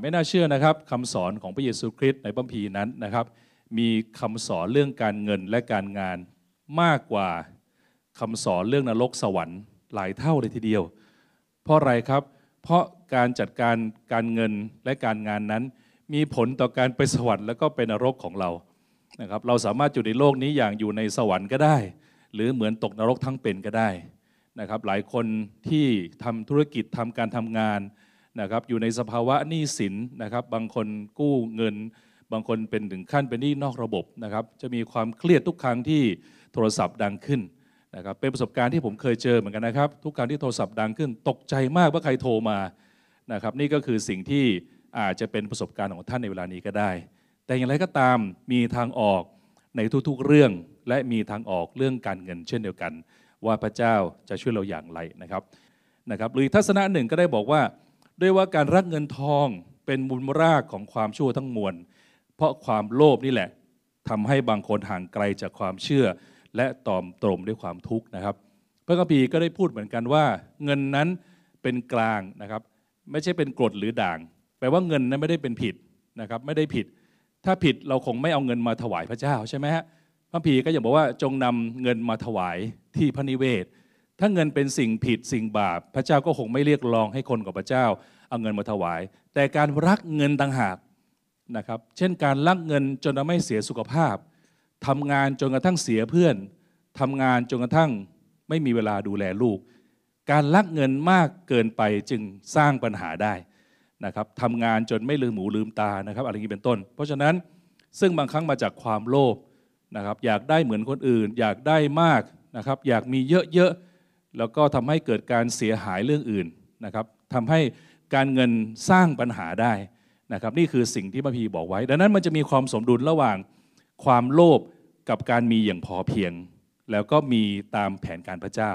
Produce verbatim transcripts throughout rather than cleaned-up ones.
ไม่น่าเชื่อนะครับคำสอนของพระเยซูคริสต์ในพระคัมภีร์นั้นนะครับมีคำสอนเรื่องการเงินและการงานมากกว่าคำสอนเรื่องนรกสวรรค์หลายเท่าเลยทีเดียวเพราะอะไรครับเพราะการจัดการการเงินและการงานนั้นมีผลต่อการไปสวรรค์แล้วก็ไปนรกของเรานะครับเราสามารถอยู่ในโลกนี้อย่างอยู่ในสวรรค์ก็ได้หรือเหมือนตกนรกทั้งเป็นก็ได้นะครับหลายคนที่ทำธุรกิจทำการทำงานนะครับอยู่ในสภาวะหนี้สินนะครับบางคนกู้เงินบางคนเป็นถึงขั้นเป็นหนี้นอกระบบนะครับจะมีความเครียดทุกครั้งที่โทรศัพท์ดังขึ้นนะครับเป็นประสบการณ์ที่ผมเคยเจอเหมือนกันนะครับทุกครั้งที่โทรศัพท์ดังขึ้นตกใจมากว่าใครโทรมานะครับนี่ก็คือสิ่งที่อาจจะเป็นประสบการณ์ของท่านในเวลานี้ก็ได้แต่อย่างไรก็ตามมีทางออกในทุกๆเรื่องและมีทางออกเรื่องการเงินเช่นเดียวกันว่าพระเจ้าจะช่วยเราอย่างไรนะครับนะครับหรือทัศนะหนึ่งก็ได้บอกว่าด้วยว่าการรักเงินทองเป็นมูลรากของความชั่วทั้งมวลเพราะความโลภนี่แหละทำให้บางคนห่างไกลจากความเชื่อและตอมตรมด้วยความทุกข์นะครับพระคัมภีร์ก็ได้พูดเหมือนกันว่าเงินนั้นเป็นกลางนะครับไม่ใช่เป็นกรดหรือด่างแปลว่าเงินนั้นไม่ได้เป็นผิดนะครับไม่ได้ผิดถ้าผิดเราคงไม่เอาเงินมาถวายพระเจ้าใช่ไหมฮะพระคัมภีร์ก็ยังบอกว่าจงนำเงินมาถวายที่พระนิเวศถ้าเงินเป็นสิ่งผิดสิ่งบาปพระเจ้าก็คงไม่เรียกร้องให้คนของพระเจ้าเอาเงินมาถวายแต่การรักเงินต่างหากนะครับเช่นการรักเงินจนทำให้เสียสุขภาพทำงานจนกระทั่งเสียเพื่อนทำงานจนกระทั่งไม่มีเวลาดูแลลูกการรักเงินมากเกินไปจึงสร้างปัญหาได้นะครับทำงานจนไม่ลืมหูลืมตานะครับอะไรอย่างนี้เป็นต้นเพราะฉะนั้นซึ่งบางครั้งมาจากความโลภนะครับอยากได้เหมือนคนอื่นอยากได้มากนะครับอยากมีเยอะๆแล้วก็ทำให้เกิดการเสียหายเรื่องอื่นนะครับทำให้การเงินสร้างปัญหาได้นะครับนี่คือสิ่งที่พระพีบอกไว้ดังนั้นมันจะมีความสมดุลระหว่างความโลภกับการมีอย่างพอเพียงแล้วก็มีตามแผนการพระเจ้า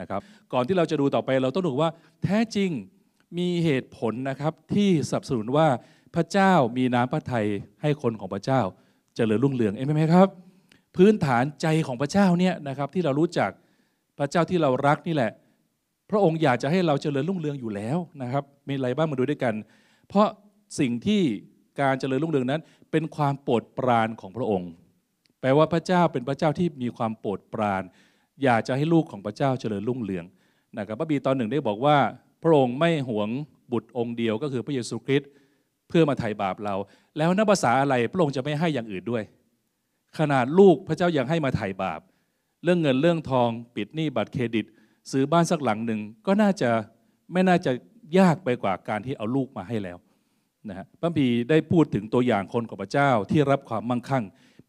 นะครับก่อนที่เราจะดูต่อไปเราต้องดูว่าแท้จริงมีเหตุผลนะครับที่สนับสนุนว่าพระเจ้ามีน้ำพระทัยให้คนของพระเจ้าเจริญรุ่งเรืองเองไหมครับพื้นฐานใจของพระเจ้าเนี่ยนะครับที่เรารู้จักพระเจ้าที่เรารักนี่แหละพระองค์อยากจะให้เราเจริญรุ่งเรืองอยู่แล้วนะครับมีอะไรบ้างมาดูด้วยกันเพราะสิ่งที่การเจริญรุ่งเรืองนั้นเป็นความโปรดปรานของพระองค์แปลว่าพระเจ้าเป็นพระเจ้าที่มีความโปรดปรานอยากจะให้ลูกของพระเจ้าเจริญรุ่งเรืองนะครับพระบีตอนหนึ่งได้บอกว่าพระองค์ไม่หวงบุตรองค์เดียวก็คือพระเยซูคริสต์เพื่อมาไถ่บาปเราแล้วนับภาษาอะไรพระองค์จะไม่ให้อย่างอื่นด้วยขนาดลูกพระเจ้ายังให้มาไถ่บาปเรื่องเงินเรื่องทองปิดหนี้บัตรเครดิตซื้อบ้านสักหลังหนึ่งก็น่าจะไม่น่าจะยากไปกว่าการที่เอาลูกมาให้แล้วนะฮะพระคัมภีร์ได้พูดถึงตัวอย่างคนของพระเจ้าที่รับความมั่งคั่ง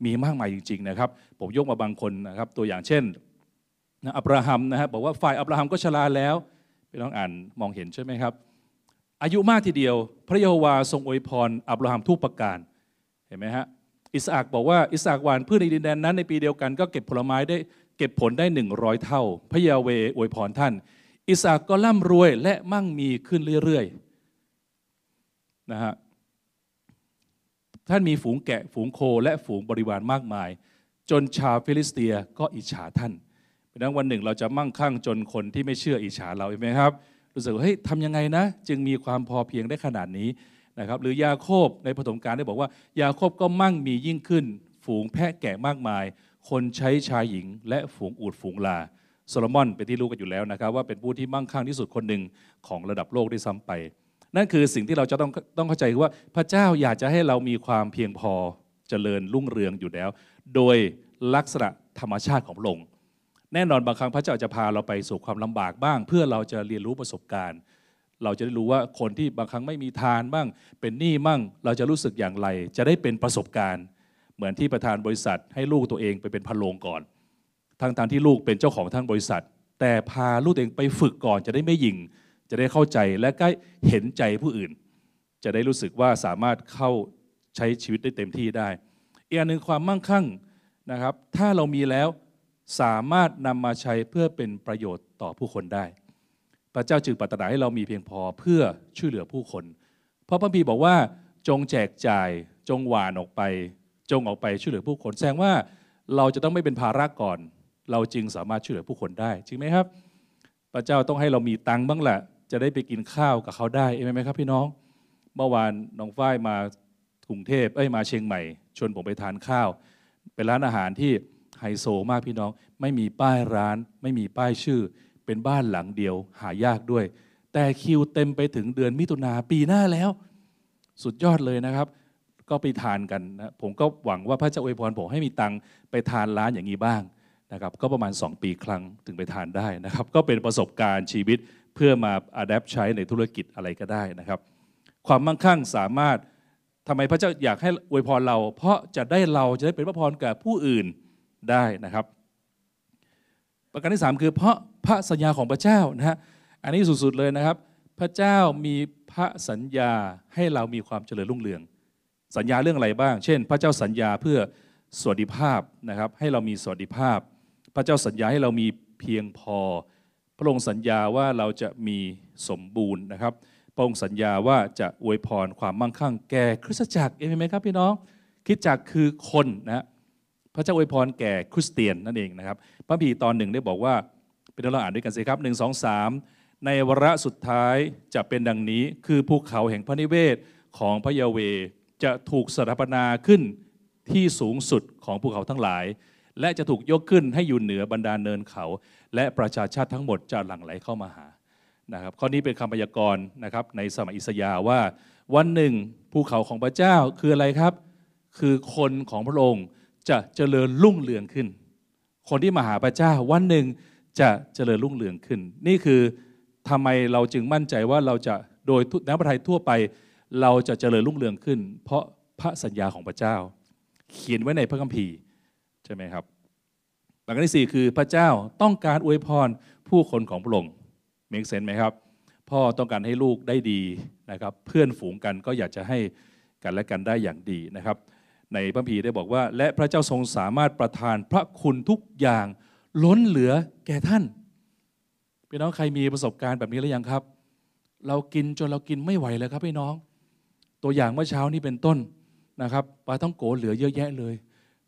มีมากมายจริงๆนะครับผมยกมาบางคนนะครับตัวอย่างเช่นอับราฮัมนะฮะบอกว่าฝ่ายอับราฮัมก็ชราแล้วพี่น้องอ่านมองเห็นใช่ไหมครับอายุมากทีเดียวพระเยโฮวาทรงอวยพรอับราฮัมทุกประการเห็นไหมฮะอิสอักบอกว่าอิสอักหว่านพืชในดินแดนนั้นในปีเดียวกันก็เก็บผลไม้ได้เก็บผลได้หนึ่งร้อยเท่าพระยาเวห์อวยพรท่านอิสอักก็ร่ำรวยและมั่งมีขึ้นเรื่อยๆนะฮะท่านมีฝูงแกะฝูงโคและฝูงบริวารมากมายจนชาวฟิลิสเตียก็อิจฉาท่านเป็นดังวันหนึ่งเราจะมั่งคั่งจนคนที่ไม่เชื่ออิจฉาเราเห็นไหมครับรู้สึกว่าเฮ้ยทำยังไงนะจึงมีความพอเพียงได้ขนาดนี้นะครับหรือยาโคบในปฐมกาลได้บอกว่ายาโคบก็มั่งมียิ่งขึ้นฝูงแพะแกะมากมายคนใช้ชายหญิงและฝูงอูฐฝูงลาโซโลมอนเป็นที่รู้กันอยู่แล้วนะครับว่าเป็นผู้ที่มั่งคั่งที่สุดคนหนึ่งของระดับโลกได้ซ้ำไปนั่นคือสิ่งที่เราจะต้องต้องเข้าใจคือว่าพระเจ้าอยากจะให้เรามีความเพียงพอเจริญรุ่งเรืองอยู่แล้วโดยลักษณะธรรมชาติของพระองค์แน่นอนบางครั้งพระเจ้าจะพาเราไปสู่ความลำบากบ้างเพื่อเราจะเรียนรู้ประสบการณ์เราจะได้รู้ว่าคนที่บางครั้งไม่มีทานบ้างเป็นหนี้บ้างเราจะรู้สึกอย่างไรจะได้เป็นประสบการณ์เหมือนที่ประธานบริษัทให้ลูกตัวเองไปเป็นพะโล้ก่อนทั้งๆ ท, ที่ลูกเป็นเจ้าของทั้งบริษัทแต่พาลูกตัวเองไปฝึกก่อนจะได้ไม่หยิ่งจะได้เข้าใจและก็เห็นใจผู้อื่นจะได้รู้สึกว่าสามารถเข้าใช้ชีวิตได้เต็มที่ได้อีกอันหนึ่งความมั่งคั่งนะครับถ้าเรามีแล้วสามารถนำมาใช้เพื่อเป็นประโยชน์ต่อผู้คนได้พระเจ้าจึงปรารถนาให้เรามีเพียงพอเพื่อช่วยเหลือผู้คนเพราะพระคัมภีร์บอกว่าจงแจกจ่ายจงหว่านออกไปจงออกไปช่วยเหลือผู้คนแสดงว่าเราจะต้องไม่เป็นภาระก่อนเราจึงสามารถช่วยเหลือผู้คนได้จริงไหมครับพระเจ้าต้องให้เรามีตังค์บ้างแหละจะได้ไปกินข้าวกับเขาได้เองไหมครับพี่น้อง เมื่อวานน้องฝ้ายมากรุงเทพเอ้ยมาเชียงใหม่ชวนผมไปทานข้าวเป็นร้านอาหารที่ไฮโซมากพี่น้องไม่มีป้ายร้านไม่มีป้ายชื่อเป็นบ้านหลังเดียวหายากด้วยแต่คิวเต็มไปถึงเดือนมิถุนาปีหน้าแล้วสุดยอดเลยนะครับก็ไปทานกันนะผมก็หวังว่าพระเจ้าอวยพรผมให้มีตังค์ไปทานร้านอย่างนี้บ้างนะครับก็ประมาณสองปีครั้งถึงไปทานได้นะครับก็เป็นประสบการณ์ชีวิตเพื่อมาอัดแอปใช้ในธุรกิจอะไรก็ได้นะครับความมั่งคั่งสามารถทำไมพระเจ้าอยากให้อวยพรเราเพราะจะได้เราจะได้เป็นพระพรแก่ผู้อื่นได้นะครับประการที่สามคือเพราะพระสัญญาของพระเจ้านะฮะอันนี้สุดๆเลยนะครับพระเจ้ามีพระสัญญาให้เรามีความเจริญรุ่งเรืองสัญญาเรื่องอะไรบ้างเช่นพระเจ้าสัญญาเพื่อสวัสดิภาพนะครับให้เรามีสวัสดิภาพพระเจ้าสัญญาให้เรามีเพียงพอพระองค์สัญญาว่าเราจะมีสมบูรณ์นะครับพระองค์สัญญาว่าจะอวยพรความมั่งคั่งแก่คริสตจักรเองเห็นไหมครับพี่น้องคริสตจักรคือคนนะพระเจ้าอวยพรแก่คริสเตียนนั่นเองนะครับพระคัมภีร์ตอนหนึ่งได้บอกว่าเป็นเราอ่านด้วยกันสิครับหนึ่งสองสามในวาระสุดท้ายจะเป็นดังนี้คือภูเขาแห่งพระนิเวศของพระยาเวห์จะถูกสถาปนาขึ้นที่สูงสุดของภูเขาทั้งหลายและจะถูกยกขึ้นให้อยู่เหนือบรรดาเนินเขาและประชาชาติทั้งหมดจะหลั่งไหลเข้ามาหานะครับข้อนี้เป็นคำพยากรณ์นะครับในสมัยอิสยาห์ว่าวันหนึ่งภูเขาของพระเจ้าคืออะไรครับคือคนของพระองค์จะเจริญรุ่งเรืองขึ้นคนที่มาหาพระเจ้าวันหนึ่งจะเจริญรุ่งเรืองขึ้นนี่คือทำไมเราจึงมั่นใจว่าเราจะโดยน้ำพระทัยทั่วไปเราจะเจริญรุ่งเรืองขึ้นเพราะพระสัญญาของพระเจ้าเขียนไว้ในพระคัมภีร์ใช่ไหมครับประการที่สี่คือพระเจ้าต้องการอวยพรผู้คนของพระองค์เมคเซนส์ไหมครับพ่อต้องการให้ลูกได้ดีนะครับเพื่อนฝูงกันก็อยากจะให้กันและกันได้อย่างดีนะครับในพระคัมภีร์ได้บอกว่าและพระเจ้าทรงสามารถประทานพระคุณทุกอย่างล้นเหลือแก่ท่านพี่น้องใครมีประสบการณ์แบบนี้หรือยังครับเรากินจนเรากินไม่ไหวแล้วครับพี่น้องตัวอย่างเมื่อเช้านี้เป็นต้นนะครับปลาท่องโกเหลือเยอะแยะเลย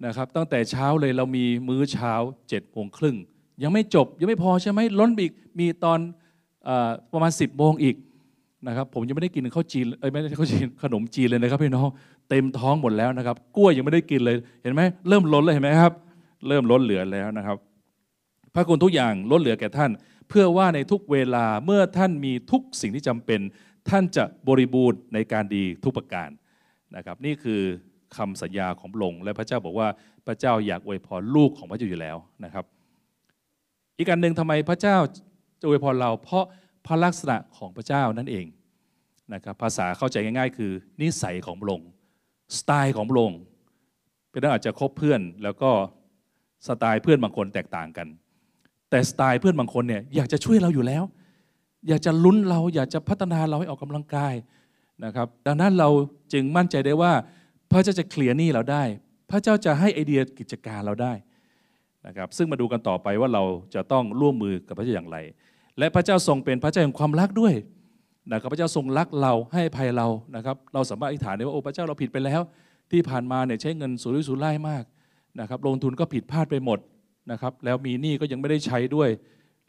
นะครับตั้งแต่เช้าเลยเรามีมื้อเช้าเจ็ดโมงครึ่งยังไม่จบยังไม่พอใช่ไหมล้นอีกมีตอนประมาณสิบโมงอีกนะครับผมยังไม่ได้กินข้าวจีนเอ้ยไม่ได้ข้าวจีนขนมจีนเลยนะครับพี่น้องเต็มท้องหมดแล้วนะครับกล้วยยังไม่ได้กินเลยเห็นไหมเริ่มล้นเลยเห็นไหมครับเริ่มล้นเหลือแล้วนะครับพระคุณทุกอย่างล้นเหลือแก่ท่านเพื่อว่าในทุกเวลาเมื่อท่านมีทุกสิ่งที่จำเป็นท่านจะบริบูรณ์ในการดีทุกประการนะครับนี่คือคำสัญญาของพระองค์และพระเจ้าบอกว่าพระเจ้าอยากอวยพรลูกของพระเจ้าอยู่แล้วนะครับอีกอันหนึ่งทำไมพระเจ้าจะอวยพรเราเพราะพระลักษณะของพระเจ้านั่นเองนะครับภาษาเข้าใจง่ายๆคือนิสัยของพระองค์สไตล์ของพระองค์เป็นอาจจะคบเพื่อนแล้วก็สไตล์เพื่อนบางคนแตกต่างกันแต่สไตล์เพื่อนบางคนเนี่ยอยากจะช่วยเราอยู่แล้วอยากจะลุ้นเราอยากจะพัฒนาเราให้ออกกำลังกายนะครับดังนั้นเราจึงมั่นใจได้ว่าพระเจ้าจะเคลียร์หนี้เราได้พระเจ้าจะให้ไอเดียกิจการเราได้นะครับซึ่งมาดูกันต่อไปว่าเราจะต้องร่วมมือกับพระเจ้าอย่างไรและพระเจ้าทรงเป็นพระเจ้าแห่งความรักด้วยนะครับพระเจ้าทรงรักเราให้อภัยเรานะครับเราสามารถอธิษฐานได้ว่าโอ้พระเจ้าเราผิดไปแล้วที่ผ่านมาเนี่ยใช้เงินสุรุ่ยสุร่ายมากนะครับลงทุนก็ผิดพลาดไปหมดนะครับแล้วมีหนี้ก็ยังไม่ได้ใช้ด้วย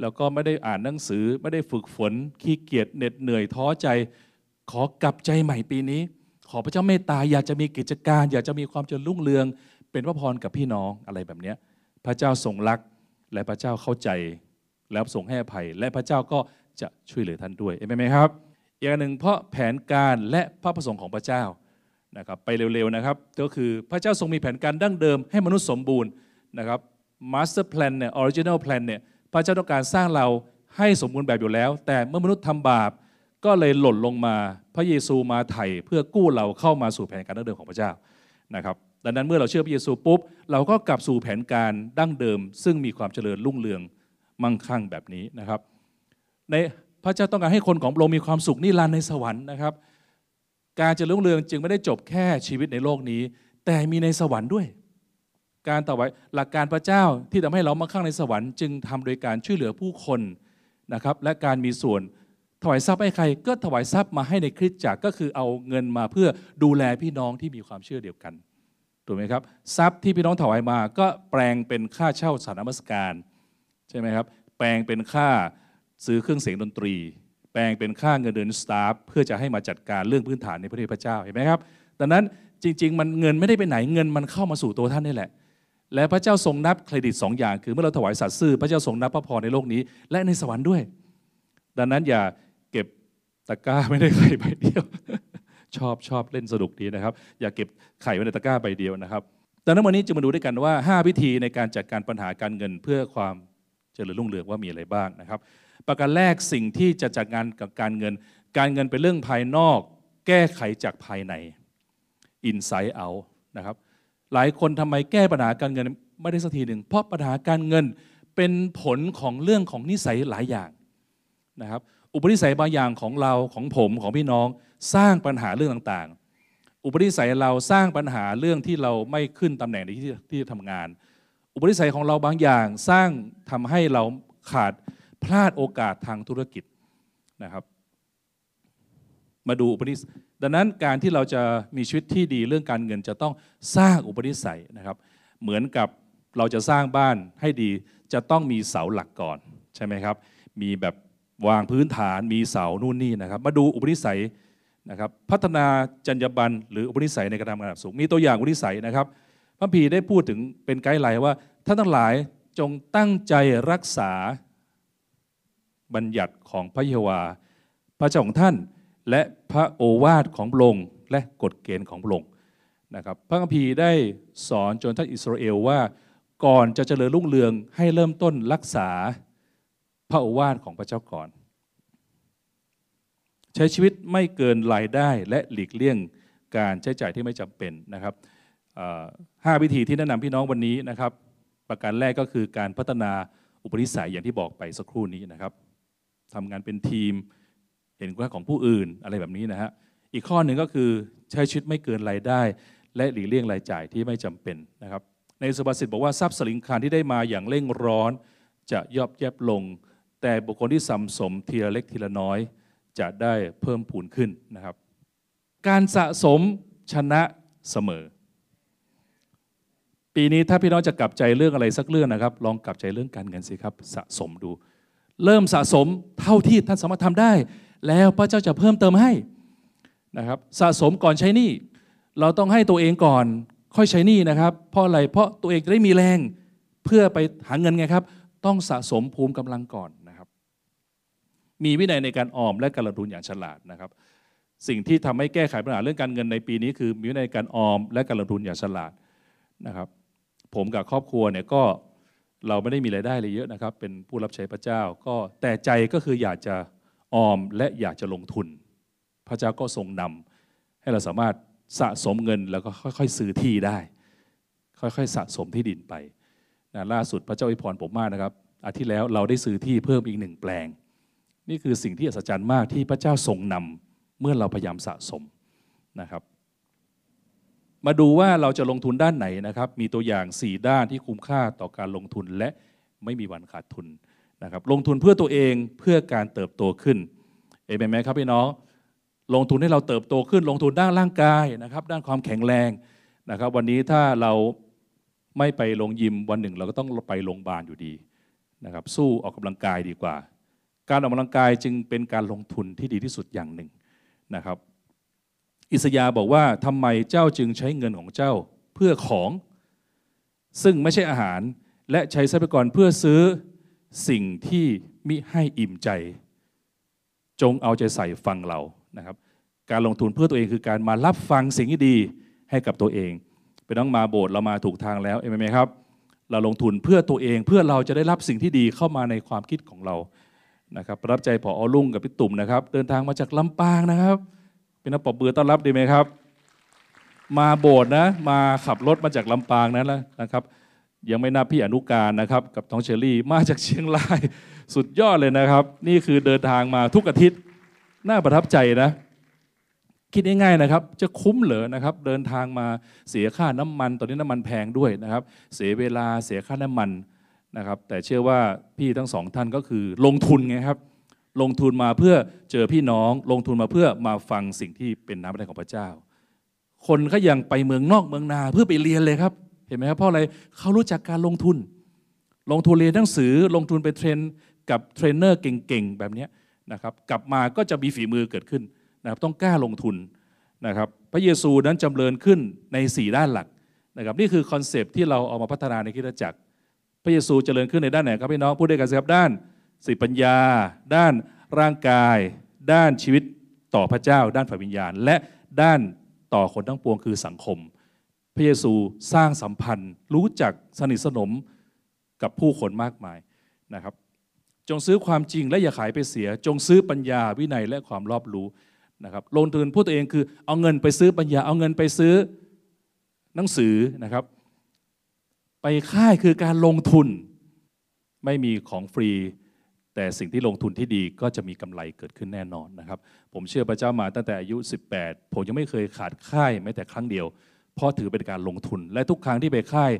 แล้วก็ไม่ได้อ่านหนังสือไม่ได้ฝึกฝนขี้เกียจเหน็ดเหนื่อยท้อใจขอกลับใจใหม่ปีนี้ขอพระเจ้าเมตตาอยากจะมีกิจการอยากจะมีความเจริญรุ่งเรืองเป็นพระพรกับพี่น้องอะไรแบบนี้พระเจ้าทรงรักและพระเจ้าเข้าใจแล้วทรงให้อภัยและพระเจ้าก็จะช่วยเหลือท่านด้วยเห็นไหมครับอีกหนึ่งเพราะแผนการและพระประสงค์ของพระเจ้านะครับไปเร็วๆนะครับก็คือพระเจ้าทรงมีแผนการดั้งเดิมให้มนุษย์สมบูรณ์นะครับมาสเตอร์แพลนเนี่ยออริจินัลแพลนเนี่ยพระเจ้าต้องการสร้างเราให้สมบูรณ์แบบอยู่แล้วแต่เมื่อมนุษย์ทำบาปก็เลยหล่นลงมาพระเยซูมาไถ่เพื่อกู้เราเข้ามาสู่แผนการดั้งเดิมของพระเจ้านะครับดังนั้นเมื่อเราเชื่อพระเยซูปุ๊บเราก็กลับสู่แผนการดั้งเดิมซึ่งมีความเจริญรุ่งเรืองมั่งคั่งแบบนี้นะครับในพระเจ้าต้องการให้คนของพระองค์มีความสุขนิรันดร์ในสวรรค์นะครับการเจริญรุ่งเรืองจึงไม่ได้จบแค่ชีวิตในโลกนี้แต่มีในสวรรค์ด้วยการต่อไว้หลักการพระเจ้าที่ทำให้เรามั่งคั่งในสวรรค์จึงทำโดยการช่วยเหลือผู้คนนะครับและการมีส่วนถวายทรัพย์ให้ใครก็ถวายทรัพย์มาให้ในคริสตจักรก็คือเอาเงินมาเพื่อดูแลพี่น้องที่มีความเชื่อเดียวกันถูกไหมครับทรัพย์ที่พี่น้องถวายมาก็แปลงเป็นค่าเช่าสถานนมัสการใช่ไหมครับแปลงเป็นค่าซื้อเครื่องเสียงดนตรีแป ลงเป็นค่าเงินเดือนสตาฟเพื่อจะให้มาจัดการเรื่องพื้นฐานในพระเยซูพระเจ้าเห็นไหมครับดังนั้นจริงๆมันเงินไม่ได้ไปไหนเงินมันเข้ามาสู่ตัวท่านนี่แหละและพระเจ้าทรงนับเครดิตสองอย่างคือเมื่อเราถวายสัตย์ซื่อพระเจ้าทรงนับพระพรในโลกนี้และในสวรรค์ด้วยดังนั้นอย่าเก็บตะกร้าไม่ได้ไข่ใบเดียวชอบชอบเล่นสนุกดีนะครับอย่าเก็บไข่ไว้ในตะกร้าใบเดียวนะครับดังนั้นวันนี้จะมาดูด้วยกันว่าห้าวิธีในการจัดการปัญหาการเงินเพื่อความเจริญรุ่งเรืองว่ามีอะไรบ้างนะครับประการแรกสิ่งที่จะจัดการกับการเงินการเงินเป็นเรื่องภายนอกแก้ไขจากภายใน inside out นะครับหลายคนทำไมแก้ปัญหาการเงินไม่ได้สักทีหนึ่งเพราะปัญหาการเงินเป็นผลของเรื่องของนิสัยหลายอย่างนะครับอุปนิสัยบางอย่างของเราของผมของพี่น้องสร้างปัญหาเรื่องต่างๆอุปนิสัยเราสร้างปัญหาเรื่องที่เราไม่ขึ้นตำแหน่งในที่ที่ทำงานอุปนิสัยของเราบางอย่างสร้างทำให้เราขาดพลาดโอกาสทางธุรกิจนะครับมาดูอุปนิสัยดังนั้นการที่เราจะมีชีวิตที่ดีเรื่องการเงินจะต้องสร้างอุปนิสัยนะครับเหมือนกับเราจะสร้างบ้านให้ดีจะต้องมีเสาหลักก่อนใช่ไหมครับมีแบบวางพื้นฐานมีเสานู่นนี่นะครับมาดูอุปนิสัยนะครับพัฒนาจรรยาบรรณหรืออุปนิสัยในการทำงานระดับสูงมีตัวอย่างอุปนิสัยนะครับพระพีได้พูดถึงเป็นไกด์ไลน์ว่าท่านทั้งหลายจงตั้งใจรักษาบัญญัติของพระเยโฮวาห์พระเจ้าของท่านและพระโอวาทของพระองค์และกฎเกณฑ์ของพระองค์นะครับพระคัมภีร์ได้สอนชนชาติอิสราเอลว่าก่อนจะเจริญรุ่งเรืองให้เริ่มต้นรักษาพระโอวาทของพระเจ้าก่อนใช้ชีวิตไม่เกินรายได้และหลีกเลี่ยงการใช้จ่ายที่ไม่จำเป็นนะครับห้าวิธีที่แนะนำพี่น้องวันนี้นะครับประการแรกก็คือการพัฒนาอุปนิสัยอย่างที่บอกไปสักครู่นี้นะครับทำงานเป็นทีมเห็นคุณค่าของผู้อื่นอะไรแบบนี้นะฮะอีกข้อหนึ่งก็คือใช้ชีวิตไม่เกินรายได้และหลีกเลี่ยงรายจ่ายที่ไม่จำเป็นนะครับในสุภาษิตบอกว่าทรัพย์สลิงคารที่ได้มาอย่างเร่งร้อนจะย่อแย่ลงแต่บุคคลที่สัมสมทีละเล็กทีละน้อยจะได้เพิ่มพูนขึ้นนะครับการสะสมชนะเสมอปีนี้ถ้าพี่น้องจะกลับใจเรื่องอะไรสักเรื่องนะครับลองกลับใจเรื่องการเงินสิครับสะสมดูเริ่มสะสมเท่าที่ท่านสามารถทำได้แล้วพระเจ้าจะเพิ่มเติมให้นะครับสะสมก่อนใช้หนี้เราต้องให้ตัวเองก่อนค่อยใช้หนี้นะครับเพราะอะไรเพราะตัวเองจะได้มีแรงเพื่อไปหาเงินไงครับต้องสะสมภูมิกำลังก่อนนะครับมีวินัยในการออมและการลงทุนอย่างฉลาดนะครับสิ่งที่ทำให้แก้ไขปัญหาเรื่องการเงินในปีนี้คือมีวินัยในการออมและการลงทุนอย่างฉลาดนะครับผมกับครอบครัวเนี่ยก็เราไม่ได้มีรายได้อะไรเยอะนะครับเป็นผู้รับใช้พระเจ้าก็แต่ใจก็คืออยากจะออมและอยากจะลงทุนพระเจ้าก็ทรงนำให้เราสามารถสะสมเงินแล้วก็ค่อยๆซื้อที่ได้ค่อยๆสะสมที่ดินไปนะล่าสุดพระเจ้าอวยพรผมมากนะครับอาทิตย์แล้วเราได้ซื้อที่เพิ่มอีกหนึ่งแปลงนี่คือสิ่งที่อัศจรรย์มากที่พระเจ้าทรงนำเมื่อเราพยายามสะสมนะครับมาดูว่าเราจะลงทุนด้านไหนนะครับมีตัวอย่างสี่ด้านที่คุ้มค่าต่อการลงทุนและไม่มีวันขาดทุนนะครับลงทุนเพื่อตัวเองเพื่อการเติบโตขึ้นเอเมนไหมครับพี่น้องลงทุนให้เราเติบโตขึ้นลงทุนด้านร่างกายนะครับด้านความแข็งแรงนะครับวันนี้ถ้าเราไม่ไปลงยิมวันหนึ่งเราก็ต้องไปโรงพยาบาลอยู่ดีนะครับสู้ออกกำลังกายดีกว่าการออกกำลังกายจึงเป็นการลงทุนที่ดีที่สุดอย่างหนึ่งนะครับอิสยาห์บอกว่าทำไมเจ้าจึงใช้เงินของเจ้าเพื่อของซึ่งไม่ใช่อาหารและใช้ทรัพยากรเพื่อซื้อสิ่งที่มิให้อิ่มใจจงเอาใจใส่ฟังเรานะครับการลงทุนเพื่อตัวเองคือการมารับฟังสิ่งที่ดีให้กับตัวเองไปน้องมาโบสถ์เรามาถูกทางแล้วเห็นไหมครับเราลงทุนเพื่อตัวเองเพื่อเราจะได้รับสิ่งที่ดีเข้ามาในความคิดของเรานะครับประทับใจผอ.ลุ่งกับพี่ตุ่มนะครับเดินทางมาจากลำปางนะครับเป็นนักปอบเบือต้อนรับดีไหมครับมาโบสถ์นะมาขับรถมาจากลำปางนั้นแล้วนะครับยังไม่น่าพี่อนุการนะครับกับท้องเชอรี่มาจากเชียงรายสุดยอดเลยนะครับนี่คือเดินทางมาทุกอาทิตย์น่าประทับใจนะคิดง่ายๆนะครับจะคุ้มเหรอนะครับเดินทางมาเสียค่าน้ำมันตอนนี้น้ำมันแพงด้วยนะครับเสียเวลาเสียค่าน้ำมันนะครับแต่เชื่อว่าพี่ทั้งสองท่านก็คือลงทุนไงครับลงทุนมาเพื่อเจอพี่น้องลงทุนมาเพื่อมาฟังสิ่งที่เป็นน้ำพระทัยของพระเจ้าคนก็ยังไปเมืองนอกเมืองนาเพื่อไปเรียนเลยครับเห็นไหมครับเพราะอะไรเขารู้จักการลงทุนลงทุนเรียนหนังสือลงทุนไปเทรนกับเทรนเนอร์เก่งๆแบบนี้ นะครับกลับมาก็จะมีฝีมือเกิดขึ้นนะครับต้องกล้าลงทุนนะครับพระเยซูนั้นจำเริญขึ้นในสี่ด้านหลักนะครับนี่คือคอนเซปต์ที่เราเอามาพัฒนาในคริสตจักรพระเยซูเจริญขึ้นในด้านไหนครับพี่น้องพูดด้วยกันสิครับด้านสติปัญญาด้านร่างกายด้านชีวิตต่อพระเจ้าด้านฝ่ายวิญญาณและด้านต่อคนทั้งปวงคือสังคมพระเยซูสร้างสัมพันธ์รู้จักสนิทสนมกับผู้คนมากมายนะครับจงซื้อความจริงและอย่าขายไปเสียจงซื้อปัญญาวินัยและความรอบรู้นะครับลงทุนพูดตัวเองคือเอาเงินไปซื้อปัญญาเอาเงินไปซื้อหนังสือนะครับไปค่ายคือการลงทุนไม่มีของฟรีแต่สิ่งที่ลงทุนที่ดีก็จะมีกำไรเกิดขึ้นแน่นอนนะครับผมเชื่อพระเจ้ามาตั้งแต่อายุสิบแปดผมยังไม่เคยขาดค่ายแม้แต่ครั้งเดียวเพราะถือเป็นการลงทุนและทุกครั้งที่ไปค่าย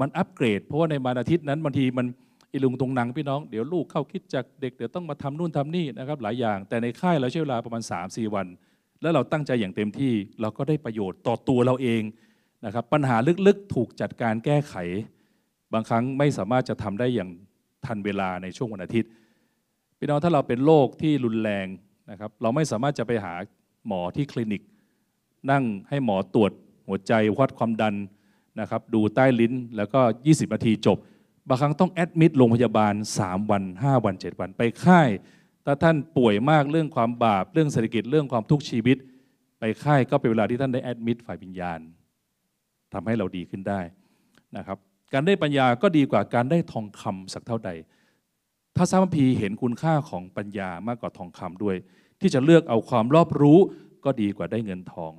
มันอัปเกรดเพราะว่าในวันอาทิตย์นั้นบางทีมันอีลุงตรงนังพี่น้องเดี๋ยวลูกเข้าคิดจากเด็กเดี๋ยวต้องมาทำนู่นทำนี่นะครับหลายอย่างแต่ในค่ายเราใช้เวลาประมาณ สามถึงสี่ วันแล้วเราตั้งใจอย่างเต็มที่เราก็ได้ประโยชน์ต่อตัวเราเองนะครับปัญหาลึกๆถูกจัดการแก้ไขบางครั้งไม่สามารถจะทำได้อย่างทันเวลาในช่วงวันอาทิตย์พี่น้องถ้าเราเป็นโรคที่รุนแรงนะครับเราไม่สามารถจะไปหาหมอที่คลินิกนั่งให้หมอตรวจหัวใจวัดความดันนะครับดูใต้ลิ้นแล้วก็ยี่สิบนาทีจบบางครั้งต้องแอดมิดโรงพยาบาลสามวันห้าวันเจ็ดวันไปค่ายถ้าท่านป่วยมากเรื่องความบาปเรื่องเศรษฐกิจเรื่องความทุกข์ชีวิตไปค่ายก็เป็นเวลาที่ท่านได้แอดมิดฝ่ายวิญญาณทำให้เราดีขึ้นได้นะครับการได้ปัญญาก็ดีกว่าการได้ทองคำสักเท่าใดถ้าสามัคคีเห็นคุณค่าของปัญญามากกว่าทองคำด้วยที่จะเลือกเอาความรอบรู้ก็ดีกว่าได้เงินทอง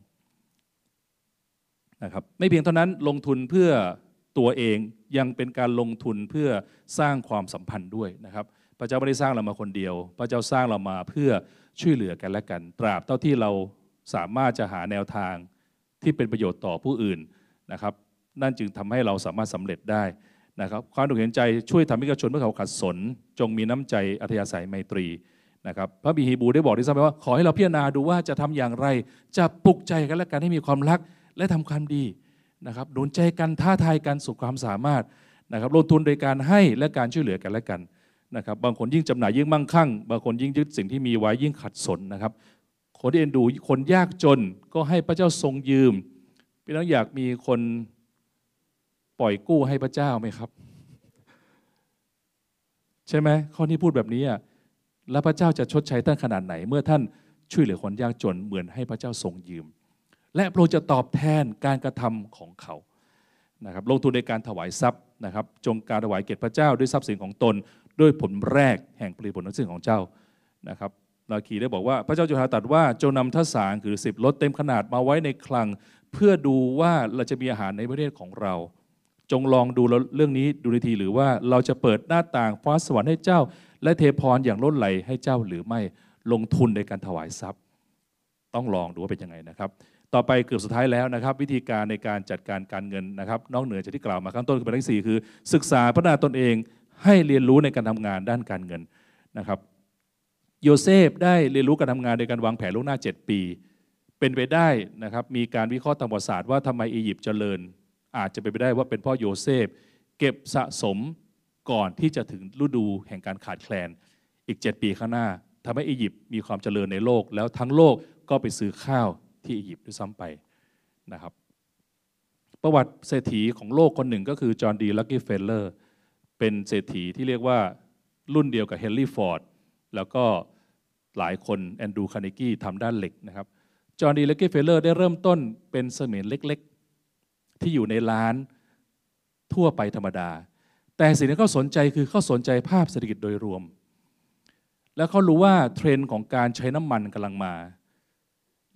นะครับไม่เพียงเท่านั้นลงทุนเพื่อตัวเองยังเป็นการลงทุนเพื่อสร้างความสัมพันธ์ด้วยนะครับพระเจ้าไม่ได้สร้างเรามาคนเดียวพระเจ้าสร้างเรามาเพื่อช่วยเหลือกันและกันตราบเท่าที่เราสามารถจะหาแนวทางที่เป็นประโยชน์ต่อผู้อื่นนะครับนั่นจึงทำให้เราสามารถสำเร็จได้นะครับความดุเห็นใจช่วยทำให้เอกชนเมื่อเขาขัดสนจงมีน้ำใจอัธยาศัยไมตรีนะครับพระบิดาฮีบรูได้บอกที่ซ้ำไปว่าขอให้เราพิจารณาดูว่าจะทำอย่างไรจะปลุกใจกันและกันให้มีความรักและทำความดีนะครับหนุนใจกันท้าทายกันสุดความสามารถนะครับลงทุนโดยการให้และการช่วยเหลือกันและกันนะครับบางคนยิ่งจำหน่ายยิ่งมั่งคั่งบางคนยิ่งยึดสิ่งที่มีไว้ยิ่งขัดสนนะครับคนที่เอ็นดูคนยากจนก็ให้พระเจ้าทรงยืมพี่น้องอยากมีคนปล่อยกู้ให้พระเจ้าไหมครับใช่ไหมข้อนี้พูดแบบนี้อ่ะแล้วพระเจ้าจะชดใช้ท่านขนาดไหนเมื่อท่านช่วยเหลือคนยากจนเหมือนให้พระเจ้าทรงยืมและพระองค์จะตอบแทนการกระทำของเขานะครับลงทุนในการถวายทรัพย์นะครับจงการถวายเกียรติพระเจ้าด้วยทรัพย์สินของตนด้วยผลแรกแห่งปริผลทั้งสิ้นของเจ้านะครับนาคีได้บอกว่าพระเจ้าจุฑาตรัสว่าจงนำทสารคือสิบลดเต็มขนาดมาไว้ในคลังเพื่อดูว่าเราจะมีอาหารในประเทศของเราจงลองดูเรื่องนี้ดูทีหรือว่าเราจะเปิดหน้าต่างฟ้าสวรรค์ให้เจ้าและเทพรอย่างล้นไหลให้เจ้าหรือไม่ลงทุนในการถวายทรัพย์ต้องลองดูว่าเป็นยังไงนะครับต่อไปเกือบสุดท้ายแล้วนะครับวิธีการในการจัดการการเงินนะครับนอกเหนือจากที่กล่าวมาข้างต้นคือประเด็นที่สี่คือศึกษาพัฒนาตนเองให้เรียนรู้ในการทำงานด้านการเงินนะครับโยเซฟได้เรียนรู้การทำงานโดยการวางแผนล่วงหน้าเจ็ดปีเป็นไปได้นะครับมีการวิเคราะห์ทางประวัติศาสตร์ว่าทำไมอียิปต์เจริญอาจจะเป็นไปได้ว่าเป็นเพราะโยเซฟเก็บสะสมก่อนที่จะถึงฤดูแห่งการขาดแคลนอีกเจ็ดปีข้างหน้าทำให้อียิปต์มีความเจริญในโลกแล้วทั้งโลกก็ไปซื้อข้าวที่อียิปต์ด้วยซ้ำไปนะครับประวัติเศรษฐีของโลกคนหนึ่งก็คือจอห์นดีลักกี้เฟลเลอร์เป็นเศรษฐีที่เรียกว่ารุ่นเดียวกับเฮนรี่ฟอร์ดแล้วก็หลายคนแอนดรูคาร์เนกีทำด้านเหล็กนะครับจอห์นดีลักกี้เฟลเลอร์ได้เริ่มต้นเป็นเสมียนเล็กๆที่อยู่ในร้านทั่วไปธรรมดาแต่สิ่งที่เขาสนใจคือเขาสนใจภาพเศรษฐกิจโดยรวมแล้วเขารู้ว่าเทรนด์ของการใช้น้ำมันกำลังมา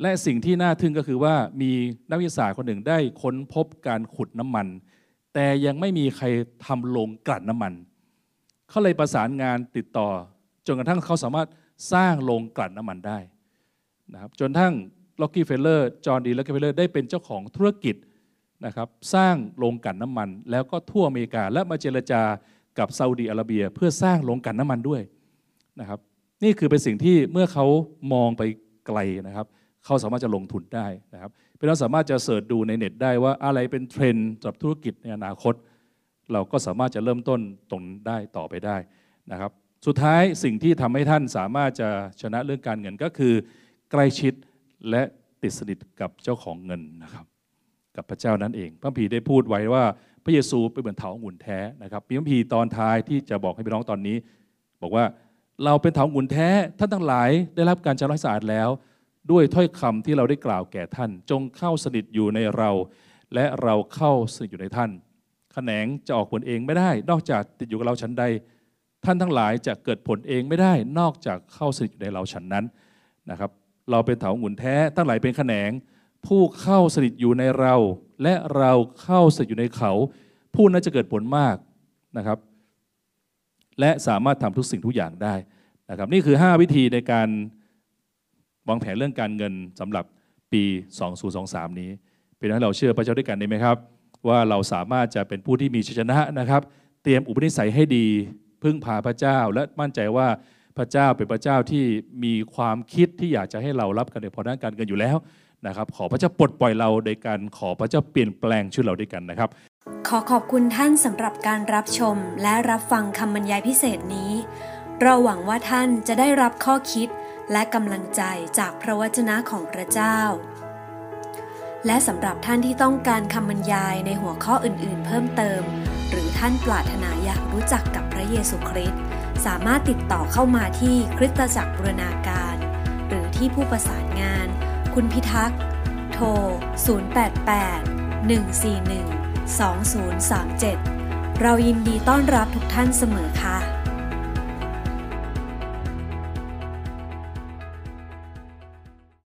และสิ่งที่น่าทึ่งก็คือว่ามีนักวิทยาศาสตร์คนหนึ่งได้ค้นพบการขุดน้ำมันแต่ยังไม่มีใครทำโรงกลั่นน้ำมันเขาเลยประสานงานติดต่อจนกระทั่งเขาสามารถสร้างโรงกลั่นน้ำมันได้นะครับจนทั้งล็อกกี้เฟลเลอร์จอห์นดีล็อกกี้เฟลเลอร์ได้เป็นเจ้าของธุรกิจนะครับสร้างโรงกลั่นน้ำมันแล้วก็ทั่วอเมริกาและมาเจรจากับซาอุดีอาระเบียเพื่อสร้างโรงกลั่นน้ำมันด้วยนะครับนี่คือเป็นสิ่งที่เมื่อเขามองไปไกลนะครับเขาสามารถจะลงทุนได้นะครับพี่น้องสามารถจะเสิร์ชดูในเน็ตได้ว่าอะไรเป็นเทรนด์สำหรับธุรกิจในอนาคตเราก็สามารถจะเริ่มต้นตรงได้ต่อไปได้นะครับ สุดท้ายสิ่งที่ทำให้ท่านสามารถจะชนะเรื่องการเงินก็คือใกล้ชิดและติดสนิทกับเจ้าของเงินนะครับกับพระเจ้านั่นเองพระคัมภีร์ได้พูดไว้ว่าพระเยซูเป็นเหมือนเถาองุ่นแท้นะครับพระคัมภีร์ตอนท้ายที่จะบอกให้พี่น้องตอนนี้บอกว่าเราเป็นเถาองุ่นแท้ท่านทั้งหลายได้รับการชำระสะอาดแล้วด้วยถ้อยคำที่เราได้กล่าวแก่ท่านจงเข้าสนิทอยู่ในเราและเราเข้าสนิทอยู่ในท่านแขนงจะออกผลเองไม่ได้นอกจากติดอยู่กับเราชั้นใดท่านทั้งหลายจะเกิดผลเองไม่ได้นอกจากเข้าสนิทอยู่ในเราชั้นนั้นนะครับเราเป็นเถาองุ่นแท้ทั้งหลายเป็นแขนงผู้เข้าสนิทอยู่ในเราและเราเข้าสนิทอยู่ในเขาผู้นั้นจะเกิดผลมากนะครับและสามารถทำทุกสิ่งทุกอย่างได้นะครับนี่คือห้าวิธีในการวางแผนเรื่องการเงินสำหรับปีสองพันยี่สิบสามนี้เป็นให้เราเชื่อพระเจ้าด้วยกันได้ไหมครับว่าเราสามารถจะเป็นผู้ที่มีชัยชนะนะครับเตรียมอุปนิสัยให้ดีพึ่งพาพระเจ้าและมั่นใจว่าพระเจ้าเป็นพระเจ้าที่มีความคิดที่อยากจะให้เรารับการเงินพอด้านการเงินอยู่แล้วนะครับขอพระเจ้าปลดปล่อยเราในการขอพระเจ้าเปลี่ยนแปลงชีวิตเราด้วยกันนะครับขอขอบคุณท่านสำหรับการรับชมและรับฟังคำบรรยายพิเศษนี้เราหวังว่าท่านจะได้รับข้อคิดและกำลังใจจากพระวจนะของพระเจ้าและสำหรับท่านที่ต้องการคำบรรยายในหัวข้ออื่นๆเพิ่มเติมหรือท่านปรารถนาอยากรู้จักกับพระเยซูคริสต์สามารถติดต่อเข้ามาที่คริสตจักรบูรณาการหรือที่ผู้ประสานงานคุณพิทักษ์โทรศูนย์ แปด แปด หนึ่ง สี่ หนึ่ง สอง ศูนย์ สาม เจ็ดเรายินดีต้อนรับทุกท่านเสมอค่ะ